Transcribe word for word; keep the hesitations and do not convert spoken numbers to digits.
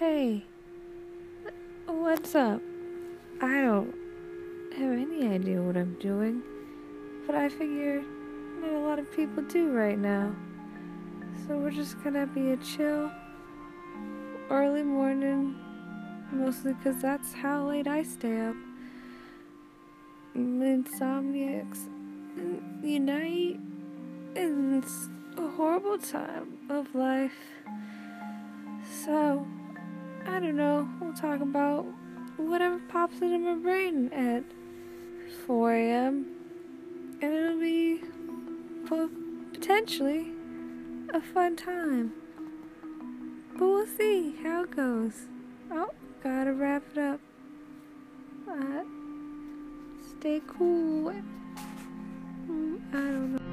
Hey, what's up? I don't have any idea what I'm doing, but I figure not a lot of people do right now, so we're just gonna be a chill, early morning, mostly because that's how late I stay up. Insomniacs, unite in this horrible time of life. So, I don't know, we'll talk about whatever pops into my brain at four a.m. and it'll be potentially a fun time. But we'll see how it goes. Oh, gotta wrap it up. Uh, stay cool. I don't know.